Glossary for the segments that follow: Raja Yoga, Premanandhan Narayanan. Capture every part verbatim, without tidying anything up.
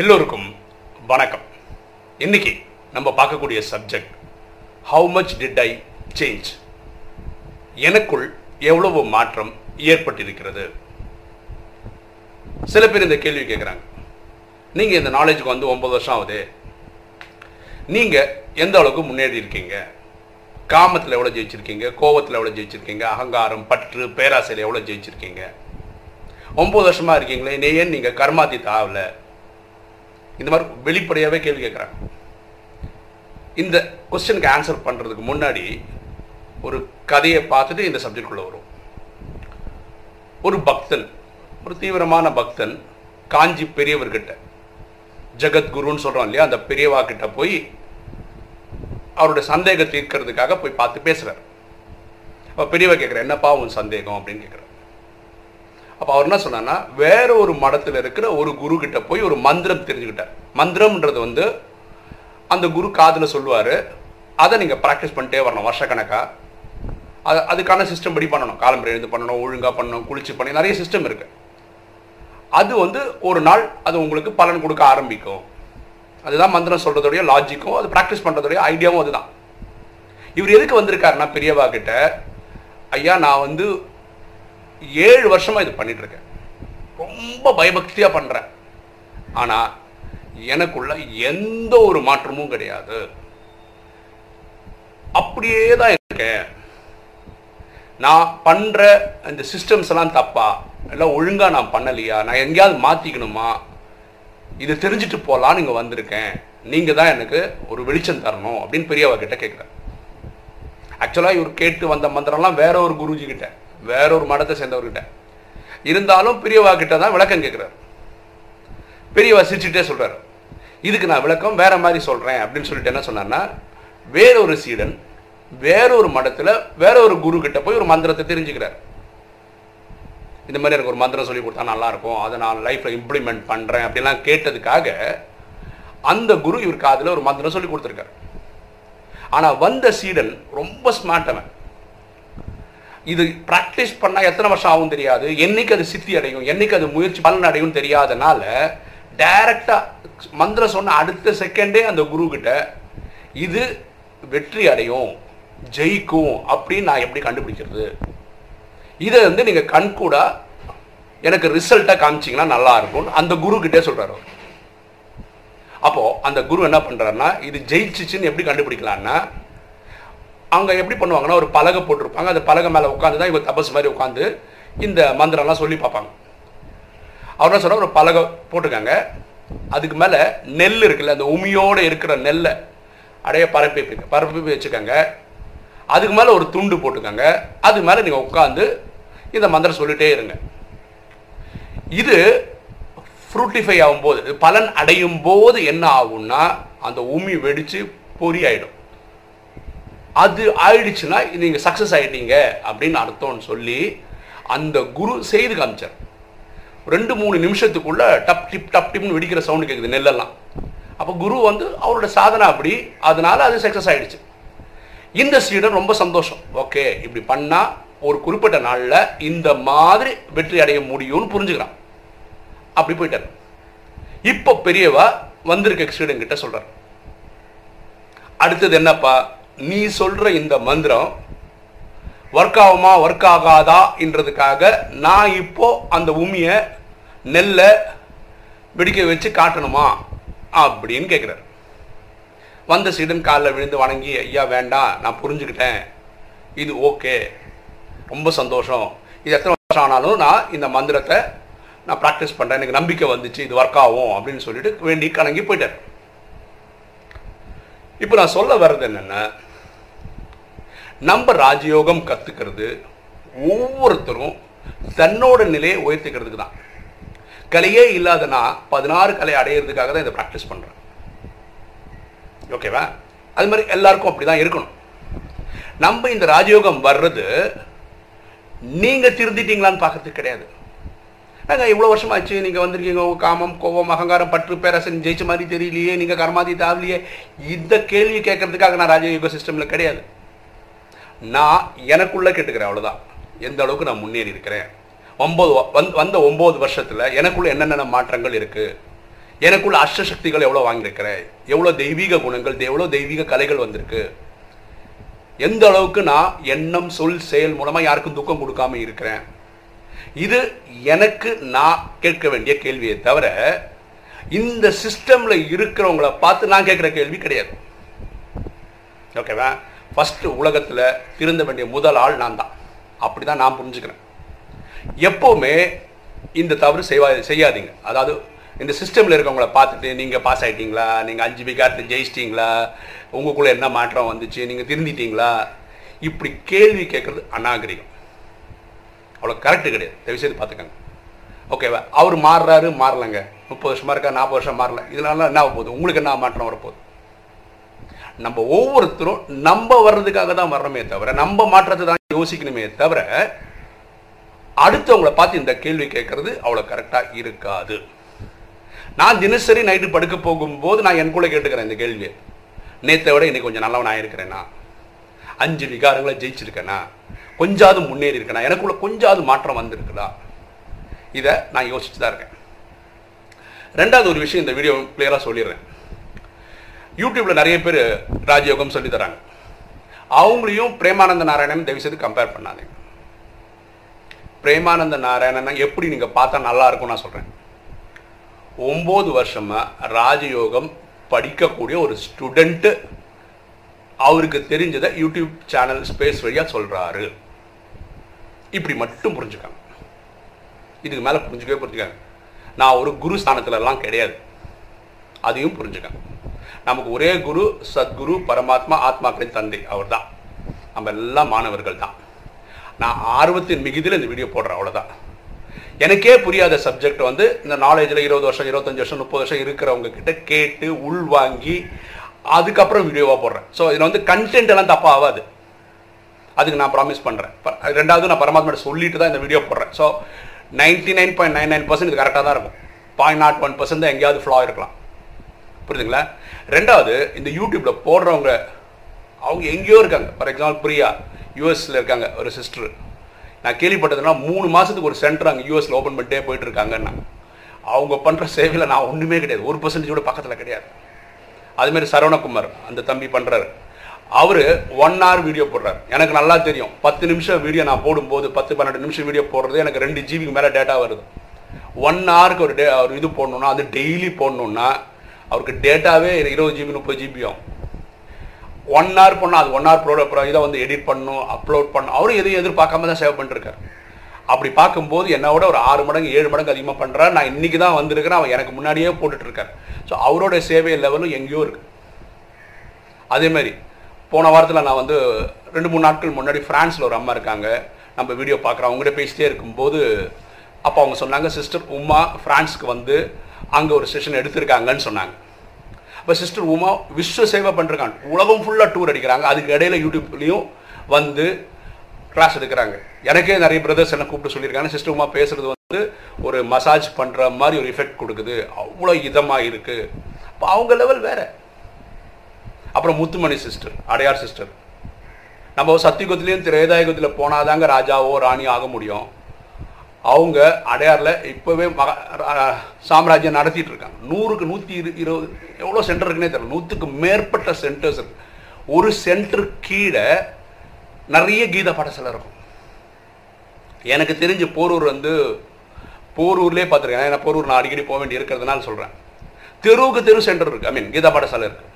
எல்லோருக்கும் வணக்கம். இன்னைக்கு நம்ம பார்க்கக்கூடிய subject how much did I change, எனக்குள் எவ்வளவு மாற்றம் ஏற்பட்டிருக்கிறது. சில பேர் இந்த கேள்வி கேட்குறாங்க, நீங்கள் இந்த நாலேஜுக்கு வந்து ஒன்பது வருஷம் ஆகுது, நீங்கள் எந்த அளவுக்கு முன்னேறி இருக்கீங்க, காமத்தில் எவ்வளோ ஜெயிச்சிருக்கீங்க, கோபத்தில் எவ்வளோ ஜெயிச்சிருக்கீங்க, அகங்காரம் பற்று பேராசையில் எவ்வளோ ஜெயிச்சிருக்கீங்க, ஒம்பது வருஷமாக இருக்கீங்களே, நீ ஏன் நீங்கள் கர்மாதித்த ஆகலை, இந்த மாதிரி வெளிப்படையாகவே கேள்வி கேட்குறாங்க. இந்த கொஸ்டினுக்கு ஆன்சர் பண்ணுறதுக்கு முன்னாடி ஒரு கதையை பார்த்துட்டு இந்த சப்ஜெக்டுக்குள்ளே வரும். ஒரு பக்தன், ஒரு தீவிரமான பக்தன், காஞ்சி பெரியவர்கிட்ட, ஜெகத்குருன்னு சொல்கிறோம் இல்லையா, அந்த பெரியவா கிட்ட போய் அவருடைய சந்தேகம் தீர்க்கிறதுக்காக போய் பார்த்து பேசுகிறார். அப்போ பெரியவா கேட்குற, என்னப்பா உன் சந்தேகம் அப்படின்னு கேட்குறாரு. அப்போ அவர் என்ன சொன்னான்னா, வேற ஒரு மடத்தில் இருக்கிற ஒரு குரு கிட்ட போய் ஒரு மந்திரம் தெரிஞ்சுக்கிட்டார். மந்திரம்ன்றது வந்து அந்த குரு காதில் சொல்லுவார், அதை நீங்கள் ப்ராக்டிஸ் பண்ணிட்டே வரணும் வருஷக்கணக்காக. அது அதுக்கான சிஸ்டம் படி பண்ணணும், காலம்பரை எழுந்து பண்ணணும், ஒழுங்காக பண்ணணும், குளிச்சு பண்ணி, நிறைய சிஸ்டம் இருக்குது. அது வந்து ஒரு நாள் அது உங்களுக்கு பலன் கொடுக்க ஆரம்பிக்கும். அதுதான் மந்திரம் சொல்கிறதோடைய லாஜிக்கும் அது ப்ராக்டிஸ் பண்ணுறதோடைய ஐடியாவும் அதுதான். இவர் எதுக்கு வந்திருக்காருன்னா, பெரியவா கிட்ட, ஐயா நான் வந்து ஏழு வருஷமாக இது பண்ணிகிட்ருக்கேன், ரொம்ப பயபக்தியாக பண்ணுறேன், ஆனால் எனக்குள்ள எந்த ஒரு மாற்றமும் கிடையாது, அப்படியே தான் இருக்கேன். நான் பண்ணுற இந்த சிஸ்டம்ஸ் எல்லாம் தப்பா, எல்லாம் ஒழுங்காக நான் பண்ணலையா, நான் எங்கேயாவது மாற்றிக்கணுமா, இதை தெரிஞ்சுட்டு போகலான்னு இங்கே வந்திருக்கேன், நீங்கள் தான் எனக்கு ஒரு வெளிச்சம் தரணும் அப்படின்னு பெரியவா கிட்ட கேட்குறேன். ஆக்சுவலாக இவர் கேட்டு வந்த மந்திரம்லாம் வேற ஒரு குருஜி கிட்ட, வேற ஒரு மடத்தை சேர்ந்தவர்கிட்ட இருந்தாலும் பெரியவா கிட்ட தான் விளக்கம் கேட்குறாரு. பெரியவா சிரிச்சுட்டே சொல்கிறார், இதுக்கு நான் விளக்கம் வேற மாதிரி சொல்கிறேன் அப்படின்னு சொல்லிட்டு என்ன சொன்னார்னா, வேற ஒரு சீடன் வேற ஒரு மடத்தில் வேற ஒரு குரு கிட்ட போய் ஒரு மந்திரத்தை தெரிஞ்சுக்கிறார். இந்த மாதிரி எனக்கு ஒரு மந்திரம் சொல்லி கொடுத்தா நல்லாயிருக்கும், அதை நான் லைஃப்பில் இம்ப்ளிமெண்ட் பண்ணுறேன் அப்படிலாம் கேட்டதுக்காக அந்த குரு இவர் காதில் ஒரு மந்திரம் சொல்லி கொடுத்துருக்காரு. ஆனால் வந்த சீடன் ரொம்ப ஸ்மார்ட்டவன், இது ப்ராக்டிஸ் பண்ணால் எத்தனை வருஷம் ஆகும் தெரியாது, என்றைக்கு அது சித்தி அடையும், என்றைக்கு அது முயற்சி பலன் அடையும் தெரியாதனால டைரெக்டாக மந்திரம் சொன்ன அடுத்த செகண்டே அந்த குருக்கிட்ட இது வெற்றி அடையும் ஜெயிக்கும் அப்படின்னு நான் எப்படி கண்டுபிடிக்கிறது, இதை வந்து நீங்கள் கண்கூடாக எனக்கு ரிசல்ட்டாக காமிச்சிங்கன்னா நல்லாயிருக்கும்னு அந்த குருக்கிட்டே சொல்கிறார் அவர். அப்போது அந்த குரு என்ன பண்ணுறாருன்னா, இது ஜெயிச்சிச்சின்னு எப்படி கண்டுபிடிக்கலான்னா, அவங்க எப்படி பண்ணுவாங்கன்னா, ஒரு பலகை போட்டிருப்பாங்க, அந்த பலகை மேலே உட்காந்து தான் இவங்க தபஸ் மாதிரி உட்காந்து இந்த மந்திரம்லாம் சொல்லி பார்ப்பாங்க. அவர் என்ன சொல்கிறார், ஒரு பலகை போட்டிருக்காங்க, அதுக்கு மேலே நெல் இருக்குல்ல, அந்த உமியோடு இருக்கிற நெல்லை அடைய பரப்பி பரப்பி வச்சுக்காங்க, அதுக்கு மேலே ஒரு துண்டு போட்டுக்காங்க, அது மேலே நீங்கள் உட்காந்து இந்த மந்திரம் சொல்லிகிட்டே இருங்க. இது ஃப்ரூட்டிஃபை ஆகும்போது, பலன் அடையும் போது என்ன ஆகும்னா, அந்த உமி வெடித்து பொறி ஆகிடும். அது ஆயிடுச்சுன்னா நீங்கள் சக்ஸஸ் ஆகிட்டீங்க அப்படின்னு அர்த்தம்னு சொல்லி அந்த குரு செய்து காமிச்சார். ரெண்டு மூணு நிமிஷத்துக்குள்ளே டப் டிப் டப் டிப்னு வெடிக்கிற சவுண்டு கேட்குது நெல்லெல்லாம். அப்போ குரு வந்து அவரோட சாதனை அப்படி, அதனால அது சக்ஸஸ் ஆகிடுச்சு. இந்த சீடன் ரொம்ப சந்தோஷம், ஓகே இப்படி பண்ணால் ஒரு குறிப்பிட்ட நாளில் இந்த மாதிரி வெற்றி அடைய முடியும்னு புரிஞ்சுக்கிறான். அப்படி போயிட்டார். இப்போ பெரியவா வந்திருக்க சீடன்கிட்ட சொல்கிறார், அடுத்தது என்னப்பா, நீ சொல்கிற இந்த மந்திரம் ஒர்க் ஆகுமா ஒர்க் ஆகாதா என்றதுக்காக நான் இப்போது அந்த உமியை நெல்லை வெடிக்க வச்சு காட்டணுமா அப்படின்னு கேட்குறாரு. வந்த சீடன் காலில் விழுந்து வணங்கி, ஐயா வேண்டாம், நான் புரிஞ்சுக்கிட்டேன், இது ஓகே, ரொம்ப சந்தோஷம், இது எத்தனை வருஷம் ஆனாலும் நான் இந்த மந்திரத்தை நான் ப்ராக்டிஸ் பண்ணுறேன், எனக்கு நம்பிக்கை வந்துச்சு, இது ஒர்க் ஆகும் அப்படின்னு சொல்லிட்டு வேண்டி கணங்கி போயிட்டார். இப்போ நான் சொல்ல வர்றது என்னென்னா, நம்ம ராஜயோகம் கற்றுக்கிறது ஒவ்வொருத்தரும் தன்னோட நிலையை உயர்த்திக்கிறதுக்கு தான். கலையே இல்லாதனா பதினாறு கலை அடையிறதுக்காக தான் இதை ப்ராக்டிஸ் பண்ணுறேன், ஓகேவா? அது மாதிரி எல்லாருக்கும் அப்படி தான் இருக்கணும். நம்ம இந்த ராஜயோகம் வர்றது நீங்கள் திருந்திட்டீங்களான்னு பார்க்கறதுக்கு கிடையாது. நாங்கள் இவ்வளோ வருஷம் ஆச்சு, நீங்கள் வந்திருக்கீங்க, காமம் கோபம் அகங்காரம் பற்று பேராசன் ஜெயிச்ச மாதிரி தெரியலையே, நீங்கள் கர்மாதி தாவலையே, இந்த கேள்வி கேட்கறதுக்காக நான் ராஜயோக சிஸ்டமில் கிடையாது. நான் எனக்குள்ளே கேட்டுக்கிறேன், அவ்வளோதான். எந்த அளவுக்கு நான் முன்னேறி இருக்கிறேன், ஒம்பது வந் வந்த ஒம்பது வருஷத்தில் எனக்குள்ளே என்னென்ன மாற்றங்கள் இருக்குது, எனக்குள்ள அஷ்டசக்திகள் எவ்வளோ வாங்கியிருக்கிறேன், எவ்வளோ தெய்வீக குணங்கள், எவ்வளோ தெய்வீக கலைகள் வந்திருக்கு, எந்த அளவுக்கு நான் எண்ணம் சொல் செயல் மூலமாக யாருக்கும் துக்கம் கொடுக்காம இருக்கிறேன். இது எனக்கு நான் கேட்க வேண்டிய கேள்வியை தவிர இந்த சிஸ்டமில் இருக்கிறவங்கள பார்த்து நான் கேட்குற கேள்வி கிடையாது. ஓகேவா? ஃபஸ்ட்டு உலகத்தில் திருந்த வேண்டிய முதல் ஆள் நான் தான். அப்படி தான் நான் புரிஞ்சுக்கிறேன். எப்போவுமே இந்த தவறு செய்வா செய்யாதீங்க. அதாவது இந்த சிஸ்டமில் இருக்கவங்களை பார்த்துட்டு நீங்கள் பாஸ் ஆகிட்டீங்களா, நீங்கள் அஞ்சு விகாரத்தில் ஜெயிச்சிட்டிங்களா, உங்களுக்குள்ளே என்ன மாற்றம் வந்துச்சு, நீங்கள் திருந்திட்டீங்களா, இப்படி கேள்வி கேட்குறது அநாகரிகம். அவ்வளோ கரெக்டு கிடையாது. தயவு செய்து பார்த்துக்கங்க. ஓகேவா? அவர் மாறுறாரு, மாறலைங்க, முப்பது வருஷமாக இருக்கா, நாற்பது வருஷம் மாறல, இதனால என்ன ஆக போகுது, உங்களுக்கு என்ன மாற்றம் வரப்போகுது? நம்ம ஒவ்வொருத்தரும் நம்ம வர்றதுக்காக தான் வர்றோமே தவிர, நம்ம மாற்றத்தை தான் யோசிக்கணுமே தவிர, அடுத்தவங்களை பார்த்து இந்த கேள்வி கேட்கறது அவ்வளோ கரெக்டாக இருக்காது. நான் தினசரி நைட்டு படுக்க போகும்போது நான் எனக்குள்ளே கேட்டுக்கிறேன் இந்த கேள்வியை, நேற்றை விட இன்னைக்கு கொஞ்சம் நல்லவன் ஆகிருக்கிறேன்னா, அஞ்சு விகாரங்களை ஜெயிச்சிருக்கேனா, கொஞ்சாவது முன்னேறி இருக்கேனா, எனக்குள்ளே கொஞ்சாவது மாற்றம் வந்திருக்குதா, இதை நான் யோசிச்சு தான் இருக்கேன். ரெண்டாவது ஒரு விஷயம் இந்த வீடியோ கிளியராக சொல்லிடுறேன். யூடியூப்பில் நிறைய பேர் ராஜயோகம் சொல்லி தராங்க. அவங்களையும் பிரேமானந்த நாராயணன் தயவு செய்து கம்பேர் பண்ணாதீங்க. பிரேமானந்த நாராயணனை எப்படி நீங்கள் பார்த்தா நல்லா இருக்கும் நான் சொல்கிறேன். ஒம்பது வருஷமாக ராஜயோகம் படிக்கக்கூடிய ஒரு ஸ்டூடெண்ட்டு அவருக்கு தெரிஞ்சதை யூடியூப் சேனல் ஸ்பேஸ் வழியாக சொல்கிறாரு. இப்படி மட்டும் புரிஞ்சுக்காங்க. இதுக்கு மேலே புரிஞ்சுக்கவே புரிஞ்சுக்காங்க. நான் ஒரு குரு ஸ்தானத்துலலாம் கிடையாது, அதையும் புரிஞ்சுக்காங்க. நமக்கு ஒரே குரு சத்குரு பரமாத்மா ஆத்மாக்களின் தந்தை அவர் தான். நம்ம எல்லாம் மாணவர்கள் தான். நான் ஆர்வத்தின் மிகுதியில் இந்த வீடியோ போடுறேன், அவ்வளோதான். எனக்கே புரியாத சப்ஜெக்ட் வந்து இந்த நாலேஜில் இருபது வருஷம் இருபத்தஞ்சி வருஷம் முப்பது வருஷம் இருக்கிறவங்க கிட்ட கேட்டு உள்வாங்கி அதுக்கப்புறம் வீடியோவாக போடுறேன். ஸோ இதில் வந்து கண்டென்ட் எல்லாம் தப்பாக ஆகாது, அதுக்கு நான் ப்ராமிஸ் பண்ணுறேன். ரெண்டாவது, நான் பரமாத்மாட்ட சொல்லிட்டு தான் இந்த வீடியோ போடுறேன். So ninety nine point nine nine percent இது கரெக்டாக தான் இருக்கும். பாயிண்ட் நாட் ஒன் பர்சன்ட் தான் எங்கேயாவது ஃப்ளா இருக்கலாம். புரியுதுங்களா? ரெண்டாவது, இந்த யூடியூப்பில் போடுறவங்க அவங்க எங்கேயோ இருக்காங்க. ஃபார் எக்ஸாம்பிள் பிரியா யூஎஸில் இருக்காங்க, ஒரு சிஸ்டர். நான் கேள்விப்பட்டதுனா மூணு மாதத்துக்கு ஒரு சென்டர் அங்கே யூஎஸில் ஓப்பன் பண்ணிட்டே போயிட்டுருக்காங்கன்னா, அவங்க பண்ணுற சேவையில் நான் ஒன்றுமே கிடையாது, ஒரு பர்சன்டேஜோட பக்கத்தில் கிடையாது. அதுமாரி சரவணகுமார் அந்த தம்பி பண்ணுறாரு. அவர் ஒன் ஹவர் வீடியோ போடுறாரு. எனக்கு நல்லா தெரியும், பத்து நிமிஷம் வீடியோ நான் போடும்போது, பத்து பன்னெண்டு நிமிஷம் வீடியோ போடுறது எனக்கு ரெண்டு ஜிபிக்கு மேலே டேட்டா வருது. ஒன் ஹவருக்கு ஒரு டே ஒரு இது போடணுன்னா, அது டெய்லி போடணுன்னா அவருக்கு டேட்டாவே இருபது ஜிபி முப்பது ஜிபி ஆகும். ஒன் ஹவர் பண்ணால் அது ஒன் ஹவர் ப்ரோ இதை வந்து எடிட் பண்ணணும், அப்லோட் பண்ணணும். அவரும் எதையும் எதிர்பார்க்காம தான் சேவ் பண்ணிருக்காரு. அப்படி பார்க்கும்போது என்னோட ஒரு ஆறு மடங்கு ஏழு மடங்கு அதிகமாக பண்ணுறாரு. நான் இன்றைக்கி தான் வந்திருக்கிறேன், அவன் எனக்கு முன்னாடியே போட்டுட்ருக்காரு. ஸோ அவரோட சேவை லெவலும் எங்கேயோ இருக்குது. அதேமாதிரி போன வாரத்தில் நான் வந்து ரெண்டு மூணு நாட்கள் முன்னாடி ஃப்ரான்ஸில் ஒரு அம்மா இருக்காங்க, நம்ம வீடியோ பார்க்குறோம். அவங்ககிட்ட பேசிட்டே இருக்கும்போது அப்போ அவங்க சொன்னாங்க, சிஸ்டர் உமா ஃப்ரான்ஸுக்கு வந்து அங்கே ஒரு செஷன் எடுத்திருக்காங்கன்னு சொன்னாங்க. இப்போ சிஸ்டர் உமா விஸ்வ சேவை பண்ணுறாங்க, உலகம் ஃபுல்லாக டூர் அடிக்கிறாங்க, அதுக்கு இடையில யூடியூப்லேயும் வந்து கிளாஸ் எடுக்கிறாங்க. எனக்கே நிறைய பிரதர்ஸ் என்ன கூப்பிட்டு சொல்லியிருக்காங்க, சிஸ்டர் உமா பேசுகிறது வந்து ஒரு மசாஜ் பண்ணுற மாதிரி ஒரு எஃபெக்ட் கொடுக்குது, அவ்வளோ இதமாக இருக்குது. அப்போ அவங்க லெவல் வேறு. அப்புறம் முத்துமணி சிஸ்டர், அடையார் சிஸ்டர். நம்ம சத்தியுகத்துலேயும் திரேதாயுகத்தில் போனாதாங்க ராஜாவோ ராணியோ ஆக முடியும். அவங்க அடையாரில் இப்போவே மக சாம்ராஜ்யம் நடத்திட்டு இருக்காங்க. நூறுக்கு நூற்றி இரு இருபது எவ்வளோ சென்டர் இருக்குன்னே தெரியல, நூற்றுக்கு மேற்பட்ட சென்டர்ஸ் இருக்கு. ஒரு சென்டர் கீழே நிறைய கீதா பாடசாலை இருக்கும். எனக்கு தெரிஞ்சு போரூர் வந்து போரூர்லேயே பார்த்துருக்கேன். ஏன்னா போரூர் நான் அடிக்கடி போக வேண்டி இருக்கிறதுனால சொல்கிறேன். தெருவுக்கு தெரு சென்டர் இருக்குது, ஐ மீன் கீதா பாடசாலை இருக்குது.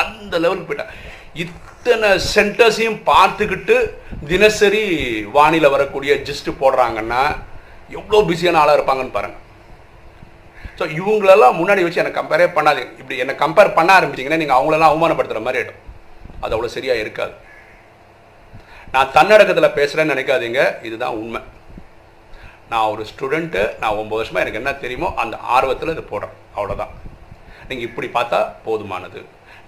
அந்த லெவலுக்கு போயிட்டேன். இத்தனை சென்டர்ஸையும் பார்த்துக்கிட்டு தினசரி வானியில் வரக்கூடிய ஜிஸ்ட் போடுறாங்கன்னா எவ்வளோ பிஸியான ஆளாக இருப்பாங்கன்னு பாருங்கள். ஸோ இவங்களெல்லாம் முன்னாடி வச்சு என்னை கம்பேரே பண்ணாது. இப்படி என்னை கம்பேர் பண்ண ஆரம்பிச்சிங்கன்னா நீங்கள் அவங்களெல்லாம் அவமானப்படுத்துகிற மாதிரி ஆகிடும். அது அவ்வளோ சரியாக இருக்காது. நான் தன்னடக்கத்தில் பேசுகிறேன்னு நினைக்காதீங்க, இதுதான் உண்மை. நான் ஒரு ஸ்டூடெண்ட்டு, நான் ஒம்பது வருஷமாக எனக்கு என்ன தெரியுமோ அந்த ஆர்வத்தில் இது போடுறேன், அவ்வளோதான். நீங்கள் இப்படி பார்த்தா போதுமானது.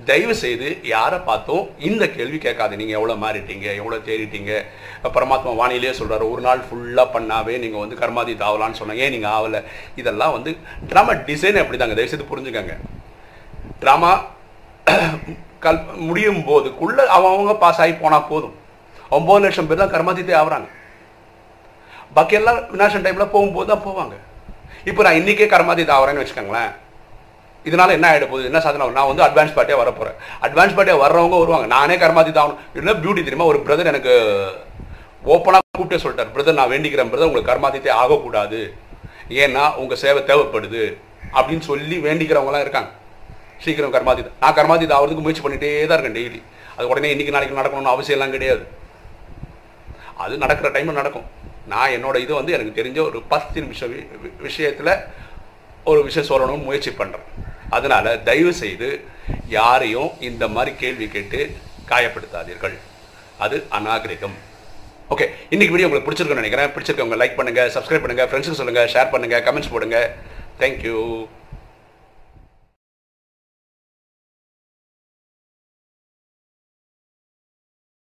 தயவு செய்து யாரை பார்த்தோம் இந்த கேள்வி கேட்காது, நீங்கள் எவ்வளோ மாறிட்டீங்க, எவ்வளோ தேறிட்டீங்க. பரமாத்மா வானிலையே சொல்கிறாரு, ஒரு நாள் ஃபுல்லாக பண்ணாவே நீங்கள் வந்து கர்மாதி தாவலான்னு சொன்னாங்க, ஏன் நீங்கள் ஆகலை. இதெல்லாம் வந்து ட்ராமா டிசைன் அப்படி தாங்க, தயவு செய்து புரிஞ்சுக்கங்க. ட்ராமா கல் முடியும் போதுக்குள்ளே அவங்க பாஸ் ஆகி போனால் போதும். ஒம்பது லட்சம் பேர் தான் கர்மாதித்தே ஆகிறாங்க. பாக்கியெல்லாம் விநாசன் டைமில் போகும்போது தான் போவாங்க. இப்போ நான் இன்றைக்கே கர்மாதித்த ஆகிறேன்னு வச்சுக்கோங்களேன், இதனால என்ன ஆகிட போகுது, என்ன சாதனை ஆகும்? நான் வந்து அட்வான்ஸ் பார்ட்டியாக வர போகிறேன். அட்வான்ஸ் பார்ட்டியாக வர்றவங்க வருவாங்க. நானே கர்மாதி தான் ஆகணும். இல்லை பியூட்டி தெரியுமா, ஒரு பிரதர் எனக்கு ஓப்பனாக கூப்பிட்டே சொல்லிட்டார், பிரதர் நான் வேண்டிக்கிறேன் பிரதர் உங்களுக்கு கர்மாதித்தே ஆகக்கூடாது, ஏன்னா உங்கள் சேவை தேவைப்படுது அப்படின்னு சொல்லி வேண்டிக்கிறவங்களாம் இருக்காங்க. சீக்கிரம் கர்மாதி தான், நான் கர்மாதி தான் ஆகிறதுக்கு முயற்சி பண்ணிகிட்டே தான் இருக்கேன் டெய்லி. அது உடனே இன்றைக்கி நாளைக்கு நடக்கணும்னு அவசியம்லாம் கிடையாது. அது நடக்கிற டைமில் நடக்கும். நான் என்னோட இது வந்து எனக்கு தெரிஞ்ச ஒரு பத்து நிமிஷம் விஷயத்தில் ஒரு விஷயம் சொல்லணும்னு முயற்சி பண்ணுறேன். அதனால் தயவுசெய்து யாரையும் இந்த மாதிரி கேள்வி கேட்டு காயப்படுத்தாதீர்கள், அது அநாகரிகம். ஓகே, இன்றைக்கி வீடியோ உங்களுக்கு பிடிச்சிருக்குன்னு நினைக்கிறேன். பிடிச்சிருக்கவங்க லைக் பண்ணுங்கள், சப்ஸ்கிரைப் பண்ணுங்கள், ஃப்ரெண்ட்ஸுக்கு சொல்லுங்கள், ஷேர் பண்ணுங்கள், கமெண்ட்ஸ் போடுங்கள். தேங்க்யூ.